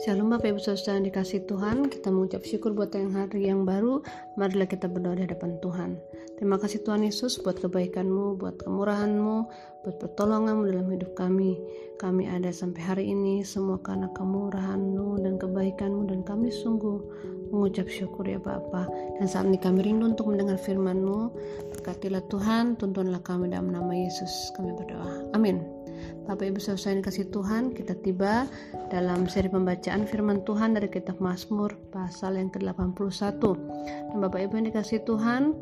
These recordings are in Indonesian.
Shalom Bapak Ibu Saudara yang dikasih Tuhan, kita mengucap syukur buat yang hari yang baru. Marilah kita berdoa di hadapan Tuhan. Terima kasih Tuhan Yesus buat kebaikan-Mu, buat kemurahan-Mu, buat pertolongan-Mu dalam hidup kami. Kami ada sampai hari ini semua karena kemurahan-Mu dan kebaikan-Mu, dan kami sungguh mengucap syukur ya Bapa. Dan saat ini kami rindu untuk mendengar firman-Mu. Berkatilah Tuhan, tuntunlah kami dalam nama Yesus. Kami berdoa. Amin. Bapak Ibu Saudara yang dikasih Tuhan, kita tiba dalam seri pembacaan firman Tuhan dari kitab Mazmur pasal yang ke-81. Dan Bapak Ibu yang dikasih Tuhan,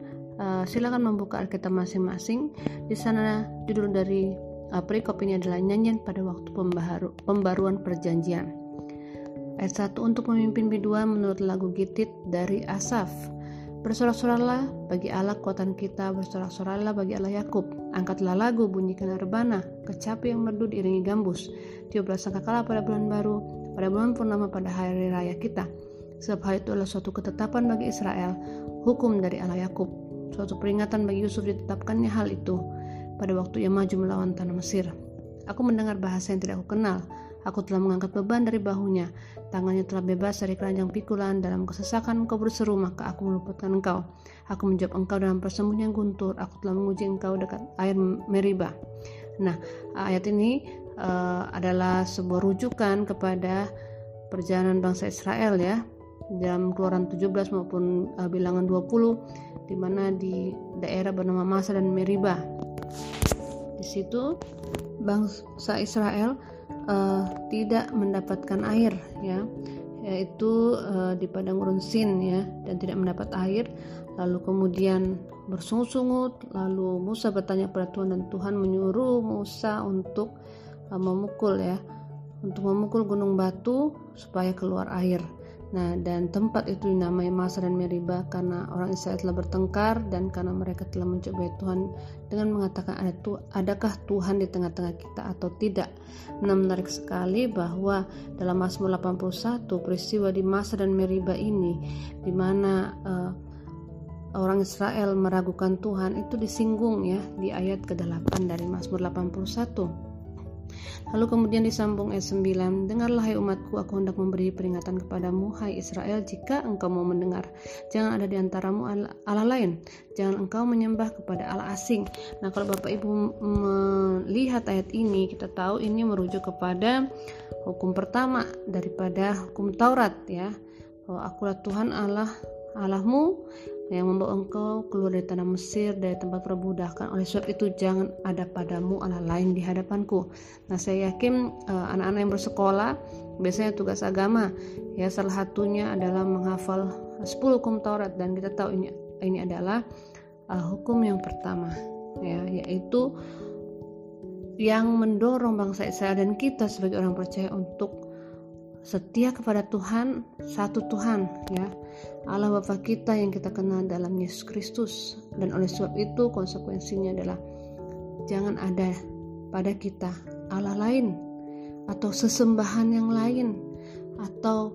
silakan membuka Alkitab masing-masing. Di sana judul dari perikop ini adalah nyanyian pada waktu pembaruan perjanjian. Ayat 1, untuk memimpin biduan menurut lagu Gitit dari Asaf. Bersorak-soraklah bagi Allah kekuatan kita, bersorak-soraklah bagi Allah Yakub. Angkatlah lagu, bunyikan rebana, kecapi yang merdu diiringi gambus. Tiuplah sangkakala pada bulan baru, pada bulan purnama, pada hari raya kita. Sebab hari itu adalah suatu ketetapan bagi Israel, hukum dari Allah Yakub. Suatu peringatan bagi Yusuf ditetapkannya hal itu, pada waktu ia maju melawan tanah Mesir. Aku mendengar bahasa yang tidak aku kenal. Aku telah mengangkat beban dari bahunya. Tangannya telah bebas dari keranjang pikulan. Dalam kesesakan engkau berseru, maka aku meluputkan engkau. Aku menjawab engkau dalam persembunyian guntur. Aku telah menguji engkau dekat air Meribah. Nah, ayat ini adalah sebuah rujukan kepada perjalanan bangsa Israel ya. Dalam Keluaran 17 maupun Bilangan 20, di mana di daerah bernama Masa dan Meribah. Di situ bangsa Israel tidak mendapatkan air ya, yaitu di Padang Zin ya, dan tidak mendapat air, lalu kemudian bersungut-sungut. Lalu Musa bertanya pada Tuhan, dan Tuhan menyuruh Musa untuk memukul ya, untuk memukul gunung batu supaya keluar air. Nah, dan tempat itu dinamai Masa dan Meribah karena orang Israel telah bertengkar dan karena mereka telah mencobai Tuhan dengan mengatakan, adakah Tuhan di tengah-tengah kita atau tidak. Nah, menarik sekali bahwa dalam Mazmur 81, peristiwa di Masa dan Meribah ini, di mana orang Israel meragukan Tuhan, itu disinggung ya di ayat ke-8 dari Mazmur 81. Lalu kemudian disambung ayat 9, dengarlah hai umatku, aku hendak memberi peringatan kepadamu, hai Israel, jika engkau mau mendengar. Jangan ada di antaramu Allah lain, jangan engkau menyembah kepada Allah asing. Nah, kalau Bapak Ibu melihat ayat ini, kita tahu ini merujuk kepada hukum pertama daripada hukum Taurat ya, bahwa akulah Tuhan Allahmu yang membawa engkau keluar dari tanah Mesir, dari tempat perbudakan. Oleh sebab itu jangan ada padamu Allah lain di hadapanku. Nah, saya yakin anak-anak yang bersekolah biasanya tugas agama ya, salah satunya adalah menghafal 10 hukum Taurat, dan kita tahu ini adalah hukum yang pertama ya, yaitu yang mendorong bangsa Israel dan kita sebagai orang percaya untuk setia kepada Tuhan, satu Tuhan ya, Allah Bapa kita yang kita kenal dalam Yesus Kristus. Dan oleh sebab itu konsekuensinya adalah jangan ada pada kita Allah lain, atau sesembahan yang lain, atau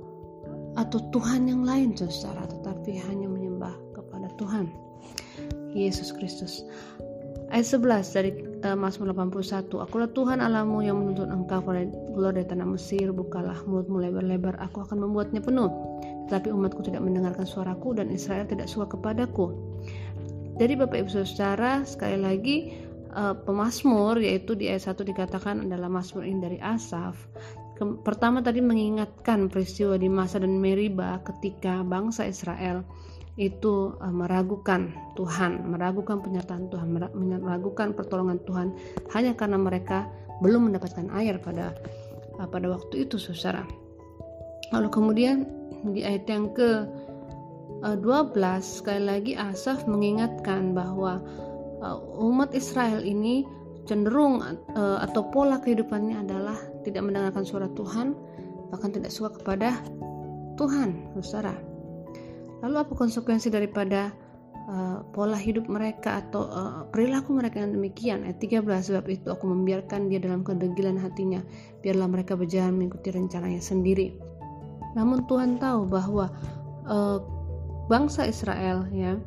Tuhan yang lain secara, tetapi hanya menyembah kepada Tuhan Yesus Kristus. Ayat 11 dari Mazmur 81, akulah Tuhan Allahmu yang menuntun engkau keluar dari tanah Mesir, bukalah mulutmu lebar-lebar, aku akan membuatnya penuh. Tetapi umatku tidak mendengarkan suaraku, dan Israel tidak suka kepadaku. Jadi Bapak Ibu Saudara, sekali lagi pemazmur, yaitu di ayat 1 dikatakan adalah mazmur ini dari Asaf. Pertama tadi mengingatkan peristiwa di Masa dan Meribah ketika bangsa Israel itu meragukan Tuhan, meragukan penyertaan Tuhan, meragukan pertolongan Tuhan, hanya karena mereka belum mendapatkan air pada waktu itu, saudara. Lalu kemudian di ayat yang ke-12, sekali lagi Asaf mengingatkan bahwa umat Israel ini cenderung atau pola kehidupannya adalah tidak mendengarkan suara Tuhan, bahkan tidak suka kepada Tuhan, saudara. Lalu apa konsekuensi daripada pola hidup mereka atau perilaku mereka yang demikian? Ayat 13, sebab itu aku membiarkan dia dalam kedegilan hatinya, biarlah mereka berjalan mengikuti rencananya sendiri. Namun Tuhan tahu bahwa bangsa Israel ya,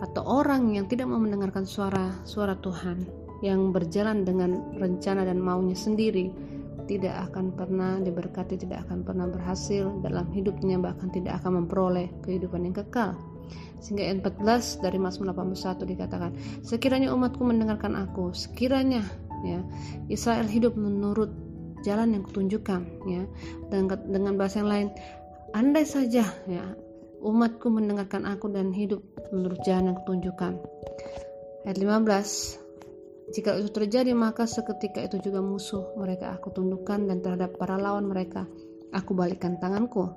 atau orang yang tidak mau mendengarkan suara Tuhan, yang berjalan dengan rencana dan maunya sendiri, tidak akan pernah diberkati, tidak akan pernah berhasil dalam hidupnya, bahkan tidak akan memperoleh kehidupan yang kekal. Sehingga ayat 14 dari Mazmur 81 dikatakan, sekiranya umatku mendengarkan aku, sekiranya ya Israel hidup menurut jalan yang kutunjukkan, ya, dengan bahasa yang lain, andai saja ya umatku mendengarkan aku dan hidup menurut jalan yang kutunjukkan. Ayat 15, jika itu terjadi, maka seketika itu juga musuh mereka aku tundukkan, dan terhadap para lawan mereka aku balikkan tanganku.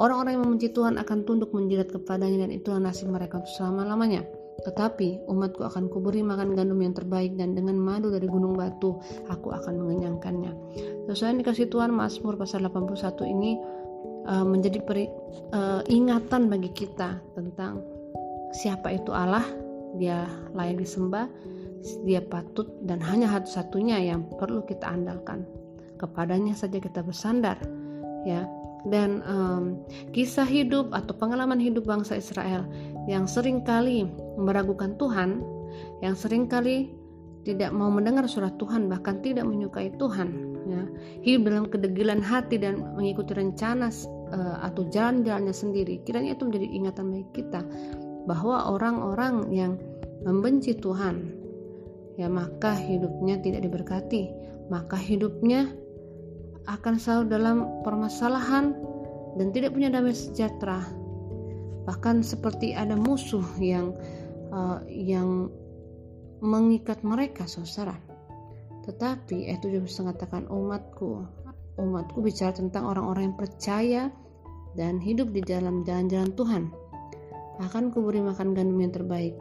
Orang-orang yang membenci Tuhan akan tunduk menjilat kepadanya, dan itulah nasib mereka untuk selama-lamanya. Tetapi umatku akan kuberi makan gandum yang terbaik, dan dengan madu dari gunung batu aku akan mengenyangkannya. Sesuai dikasih Tuhan, Mazmur pasal 81 ini menjadi ingatan bagi kita tentang siapa itu Allah, Dia layak disembah, Dia patut, dan hanya satu-satunya yang perlu kita andalkan. Kepadanya saja kita bersandar, ya. Dan kisah hidup atau pengalaman hidup bangsa Israel yang seringkali meragukan Tuhan, yang seringkali tidak mau mendengar suara Tuhan, bahkan tidak menyukai Tuhan, ya. Hidup dalam kedegilan hati dan mengikuti rencana atau jalan-jalannya sendiri. Kiranya itu menjadi ingatan bagi kita bahwa orang-orang yang membenci Tuhan, ya, maka hidupnya tidak diberkati, maka hidupnya akan selalu dalam permasalahan dan tidak punya damai sejahtera, bahkan seperti ada musuh yang mengikat mereka, saudara. Tetapi ayat 17 mengatakan, umatku bicara tentang orang-orang yang percaya dan hidup di dalam jalan-jalan Tuhan. Akan kuberi makan gandum yang terbaik,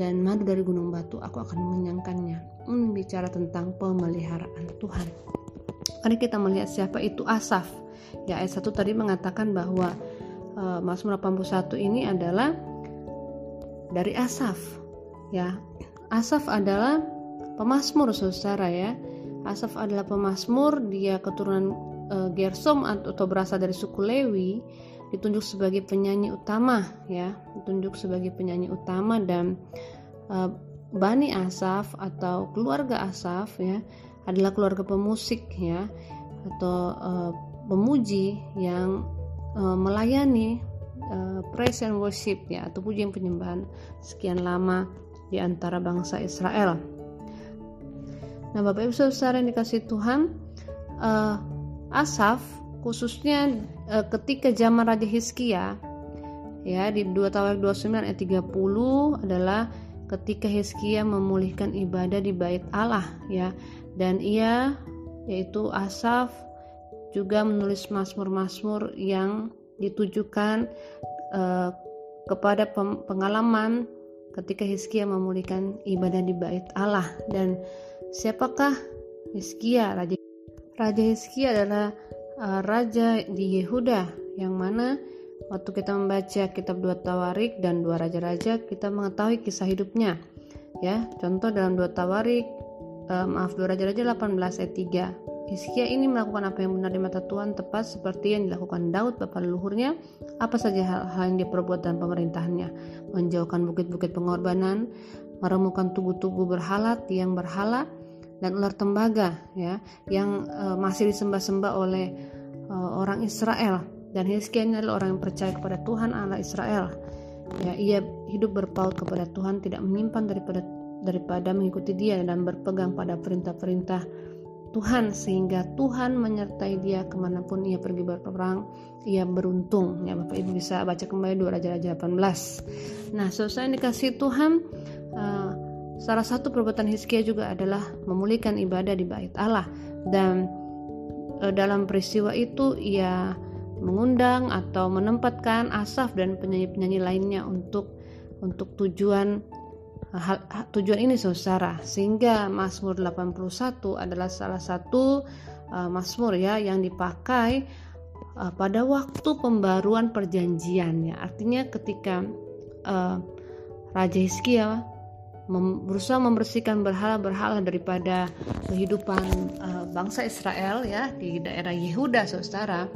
dan madu dari gunung batu aku akan mengenyangkannya. Bicara tentang pemeliharaan Tuhan. Mari kita melihat siapa itu Asaf. Ya, ayat 1 tadi mengatakan bahwa Mazmur 81 ini adalah dari Asaf. Ya, Asaf adalah pemazmur, saudara, ya. Asaf adalah pemazmur, dia keturunan Gersom atau berasal dari suku Lewi, ditunjuk sebagai penyanyi utama, ya, ditunjuk sebagai penyanyi utama. Dan Bani Asaf atau keluarga Asaf, ya, adalah keluarga pemusik, ya, atau pemuji yang melayani praise and worship, ya, atau pujian penyembahan sekian lama di antara bangsa Israel. Nah, Bapak Ibu Saudara yang dikasihi Tuhan, Asaf khususnya ketika zaman Raja Hizkia, ya, di 2 Tawarikh 29 ayat 30 adalah ketika Hizkia memulihkan ibadah di bait Allah, ya, dan ia, yaitu Asaf, juga menulis mazmur-mazmur yang ditujukan kepada pengalaman ketika Hizkia memulihkan ibadah di bait Allah. Dan siapakah Hizkia? Raja Hizkia adalah raja di Yehuda, yang mana waktu kita membaca kitab 2 Tawarikh dan 2 Raja-Raja, kita mengetahui kisah hidupnya, ya. Contoh dalam 2 Tawarikh 2 Raja-Raja 18 ayat 3, Hizkia ini melakukan apa yang benar di mata Tuhan, tepat seperti yang dilakukan Daud bapa leluhurnya. Apa saja hal-hal yang diperbuat dalam pemerintahannya, menjauhkan bukit-bukit pengorbanan, meremukkan tubuh-tubuh berhala, tiang berhala, dan ular tembaga, ya, yang masih disembah-sembah oleh orang Israel. Dan Hizkia adalah orang yang percaya kepada Tuhan Allah Israel, ya. Ia hidup berpaut kepada Tuhan, tidak menyimpan daripada mengikuti Dia, dan berpegang pada perintah-perintah Tuhan, sehingga Tuhan menyertai dia kemanapun ia pergi berperang. Ia beruntung, ya. Bapak Ibu bisa baca kembali 2 Raja-Raja 18. Nah, selesai dikasih Tuhan, salah satu perbuatan Hizkia juga adalah memulihkan ibadah di bait Allah. Dan dalam peristiwa itu ia mengundang atau menempatkan Asaf dan penyanyi-penyanyi lainnya untuk tujuan ini, saudara. Sehingga Mazmur 81 adalah salah satu mazmur, ya, yang dipakai pada waktu pembaruan perjanjiannya. Artinya ketika Raja Hizkia berusaha membersihkan berhala-berhala daripada kehidupan bangsa Israel, ya, di daerah Yehuda, saudara,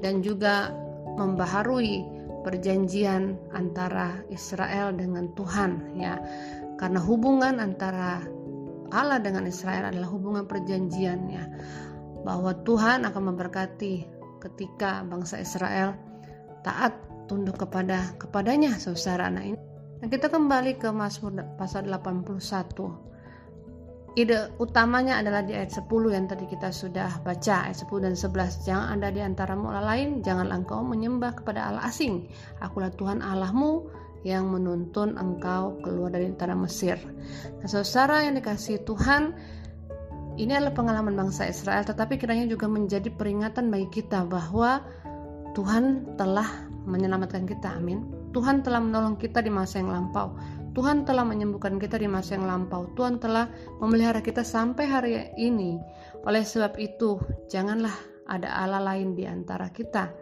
dan juga membaharui perjanjian antara Israel dengan Tuhan, ya, karena hubungan antara Allah dengan Israel adalah hubungan perjanjiannya, bahwa Tuhan akan memberkati ketika bangsa Israel taat tunduk kepadanya, saudara. Nah, ini kita kembali ke Mazmur pasal 81. Ide utamanya adalah di ayat 10 yang tadi kita sudah baca, ayat 10 dan 11. Jangan ada di antaramu Allah lain, janganlah engkau menyembah kepada Allah asing. Akulah Tuhan Allahmu yang menuntun engkau keluar dari tanah Mesir. Nah, saudara yang dikasihi Tuhan, ini adalah pengalaman bangsa Israel, tetapi kiranya juga menjadi peringatan bagi kita bahwa Tuhan telah menyelamatkan kita, amin. Tuhan telah menolong kita di masa yang lampau. Tuhan telah menyembuhkan kita di masa yang lampau. Tuhan telah memelihara kita sampai hari ini. Oleh sebab itu, janganlah ada Allah lain di antara kita.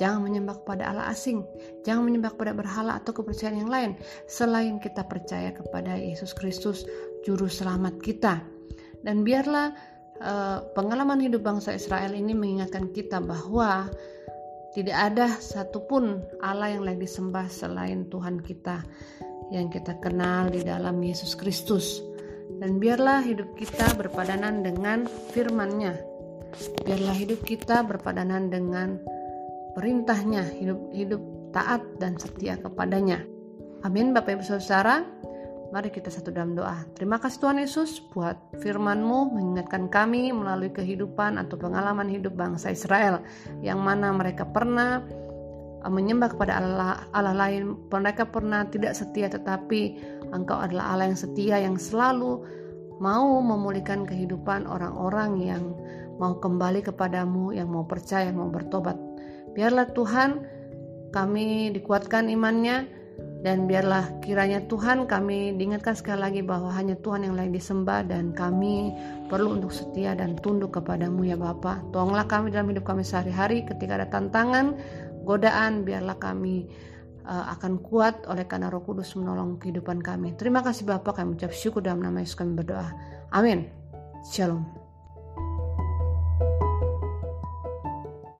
Jangan menyembah kepada Allah asing. Jangan menyembah kepada berhala atau kepercayaan yang lain selain kita percaya kepada Yesus Kristus, Juru Selamat kita. Dan biarlah pengalaman hidup bangsa Israel ini mengingatkan kita bahwa tidak ada satupun Allah yang layak disembah selain Tuhan kita yang kita kenal di dalam Yesus Kristus. Dan biarlah hidup kita berpadanan dengan firman-Nya. Biarlah hidup kita berpadanan dengan perintah-Nya, hidup taat dan setia kepadanya. Amin, Bapak Ibu Saudara. Mari kita satu dalam doa. Terima kasih Tuhan Yesus buat firman-Mu mengingatkan kami melalui kehidupan atau pengalaman hidup bangsa Israel, yang mana mereka pernah menyembah kepada Allah lain. Mereka pernah tidak setia, tetapi Engkau adalah Allah yang setia, yang selalu mau memulihkan kehidupan orang-orang yang mau kembali kepadamu, yang mau percaya, yang mau bertobat. Biarlah Tuhan kami dikuatkan imannya, dan biarlah kiranya Tuhan kami diingatkan sekali lagi bahwa hanya Tuhan yang layak disembah, dan kami perlu untuk setia dan tunduk kepadamu ya Bapa. Tolonglah kami dalam hidup kami sehari-hari, ketika ada tantangan, godaan, biarlah kami akan kuat oleh karena Roh Kudus menolong kehidupan kami. Terima kasih Bapa, kami ucap syukur dalam nama Yesus kami berdoa. Amin. Shalom.